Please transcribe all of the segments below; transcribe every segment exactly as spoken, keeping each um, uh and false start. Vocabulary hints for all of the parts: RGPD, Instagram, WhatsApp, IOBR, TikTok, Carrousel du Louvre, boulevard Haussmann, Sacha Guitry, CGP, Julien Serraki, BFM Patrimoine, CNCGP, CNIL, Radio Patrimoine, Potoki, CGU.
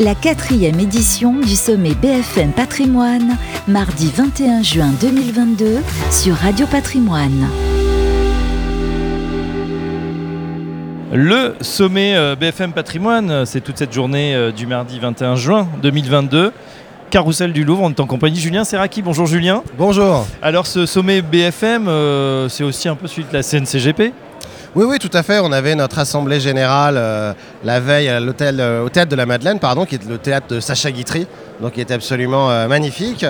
la quatrième édition du sommet B F M Patrimoine, mardi vingt et un juin deux mille vingt-deux sur Radio Patrimoine. Le sommet B F M Patrimoine, c'est toute cette journée du mardi vingt et un juin deux mille vingt-deux. Carrousel du Louvre, on est en compagnie de Julien Serraki. Bonjour Julien. Bonjour. Alors ce sommet B F M, euh, c'est aussi un peu celui de la C N C G P? Oui, oui, tout à fait. On avait notre assemblée générale euh, la veille à l'hôtel, euh, au théâtre de la Madeleine, pardon, qui est le théâtre de Sacha Guitry, donc qui était absolument euh, magnifique.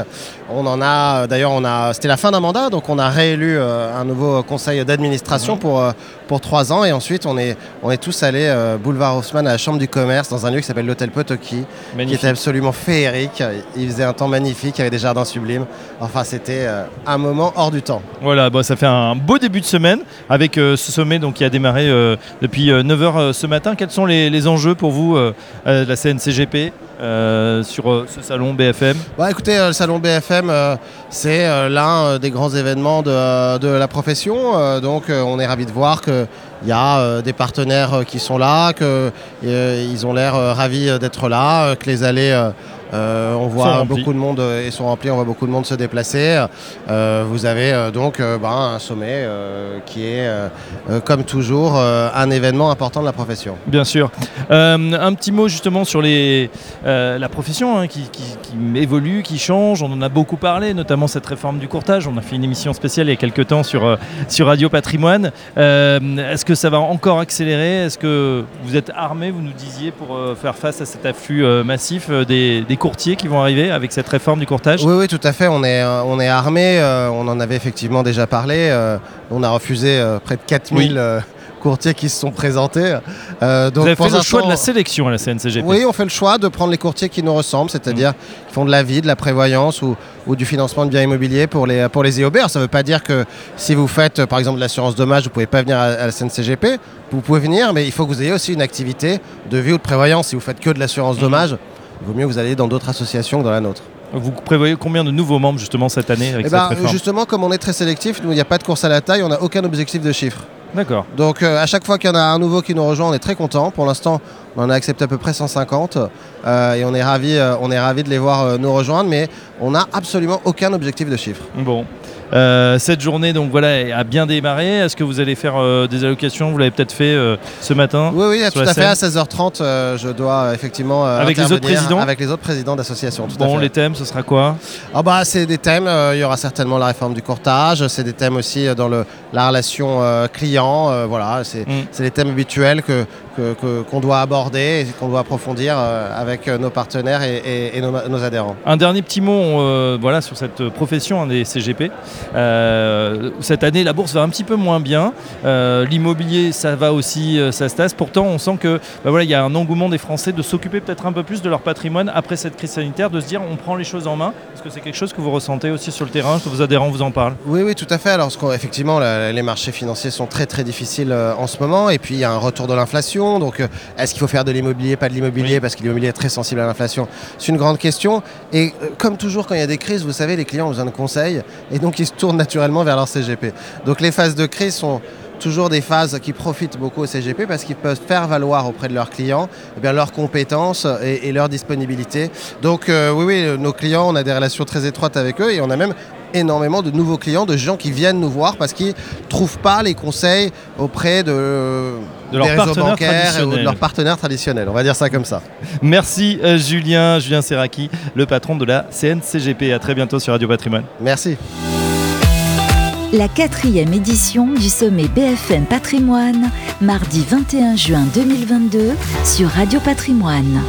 On en a, d'ailleurs, on a, c'était la fin d'un mandat, donc on a réélu euh, un nouveau conseil d'administration mmh. pour euh, pour trois ans, et ensuite on est on est tous allés euh, boulevard Haussmann à la Chambre du Commerce dans un lieu qui s'appelle l'hôtel Potoki, magnifique. Qui était absolument féerique. Il faisait un temps magnifique, il y avait des jardins sublimes. Enfin, c'était euh, un moment hors du temps. Voilà, bah, ça fait un beau début de semaine avec euh, ce sommet donc. Qui a démarré euh, depuis euh, neuf heures euh, ce matin. Quels sont les, les enjeux pour vous euh, de la C N C G P euh, sur euh, ce salon B F M? Bah, écoutez, euh, le salon B F M, euh, c'est euh, l'un euh, des grands événements de, euh, de la profession. Euh, donc euh, on est ravis de voir que il y a euh, des partenaires euh, qui sont là, qu'ils euh, ont l'air euh, ravis euh, d'être là, euh, que les allées, euh, euh, on voit beaucoup de monde euh, et sont remplies, on voit beaucoup de monde se déplacer. Euh, vous avez euh, donc euh, bah, un sommet euh, qui est, euh, euh, comme toujours, euh, un événement important de la profession. Bien sûr. Euh, un petit mot justement sur les, euh, la profession hein, qui, qui, qui évolue, qui change. On en a beaucoup parlé, notamment cette réforme du courtage. On a fait une émission spéciale il y a quelques temps sur, euh, sur Radio Patrimoine. Euh, est-ce que Est-ce que ça va encore accélérer? Est-ce que vous êtes armé, vous nous disiez, pour euh, faire face à cet afflux euh, massif euh, des, des courtiers qui vont arriver avec cette réforme du courtage? Oui, oui, tout à fait. On est, euh, on est armé. Euh, on en avait effectivement déjà parlé. Euh, on a refusé euh, près de quatre mille... Oui. Euh, courtiers qui se sont présentés. Euh, donc Vous avez pour fait le choix de la sélection à la C N C G P? Oui, on fait le choix de prendre les courtiers qui nous ressemblent, c'est-à-dire mmh. qui font de la vie, de la prévoyance ou, ou du financement de biens immobiliers pour les, pour les I O B R. Ça ne veut pas dire que si vous faites, par exemple, de l'assurance dommage, vous ne pouvez pas venir à, à la C N C G P. Vous pouvez venir, mais il faut que vous ayez aussi une activité de vie ou de prévoyance. Si vous ne faites que de l'assurance mmh. dommage, il vaut mieux que vous alliez dans d'autres associations que dans la nôtre. Vous prévoyez combien de nouveaux membres, justement, cette année avec cette bah, réforme? Justement, comme on est très sélectif, il n'y a pas de course à la taille, on n'a aucun objectif de chiffre. D'accord. Donc euh, à chaque fois qu'il y en a un nouveau qui nous rejoint, on est très content. Pour l'instant, on en a accepté à peu près cent cinquante euh, et on est ravis, euh, on est ravis de les voir euh, nous rejoindre, mais on n'a absolument aucun objectif de chiffre. Bon. Euh, cette journée donc voilà a bien démarré. Est-ce que vous allez faire euh, des allocations? Vous l'avez peut-être fait euh, ce matin? Oui, oui, tout à fait. À seize heures trente, euh, je dois euh, effectivement euh, avec les autres présidents, avec les autres présidents d'associations. Tout bon, à fait. Les thèmes, ce sera quoi? Ah bah c'est des thèmes. Euh, il y aura certainement la réforme du courtage. C'est des thèmes aussi euh, dans le la relation euh, client. Euh, voilà, c'est mm. c'est les thèmes habituels que, que, que qu'on doit aborder et qu'on doit approfondir euh, avec nos partenaires et, et, et nos, nos adhérents. Un dernier petit mot, euh, voilà, sur cette profession hein, des C G P. Euh, cette année la bourse va un petit peu moins bien, euh, l'immobilier ça va aussi, euh, ça se tasse, pourtant on sent que bah voilà, y a un engouement des Français de s'occuper peut-être un peu plus de leur patrimoine après cette crise sanitaire, de se dire on prend les choses en main. Est-ce que c'est quelque chose que vous ressentez aussi sur le terrain, que vos adhérents vous en parlent? Oui, oui, tout à fait. Alors effectivement la, les marchés financiers sont très très difficiles euh, en ce moment, et puis il y a un retour de l'inflation, donc euh, est-ce qu'il faut faire de l'immobilier, pas de l'immobilier, oui. parce que l'immobilier est très sensible à l'inflation, c'est une grande question, et euh, comme toujours quand il y a des crises, vous savez, les clients ont besoin de conseils, et donc qui se tournent naturellement vers leur C G P. Donc les phases de crise sont toujours des phases qui profitent beaucoup au C G P parce qu'ils peuvent faire valoir auprès de leurs clients eh bien, leurs compétences et, et leur disponibilité. Donc euh, oui, oui, nos clients, on a des relations très étroites avec eux et on a même énormément de nouveaux clients, de gens qui viennent nous voir parce qu'ils ne trouvent pas les conseils auprès de, de des réseaux bancaires ou de leurs partenaires traditionnels. On va dire ça comme ça. Merci euh, Julien, Julien Serraki, le patron de la C N C G P. À très bientôt sur Radio Patrimoine. Merci. La quatrième édition du sommet B F M Patrimoine, mardi vingt et un juin deux mille vingt-deux sur Radio Patrimoine.